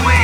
sweet.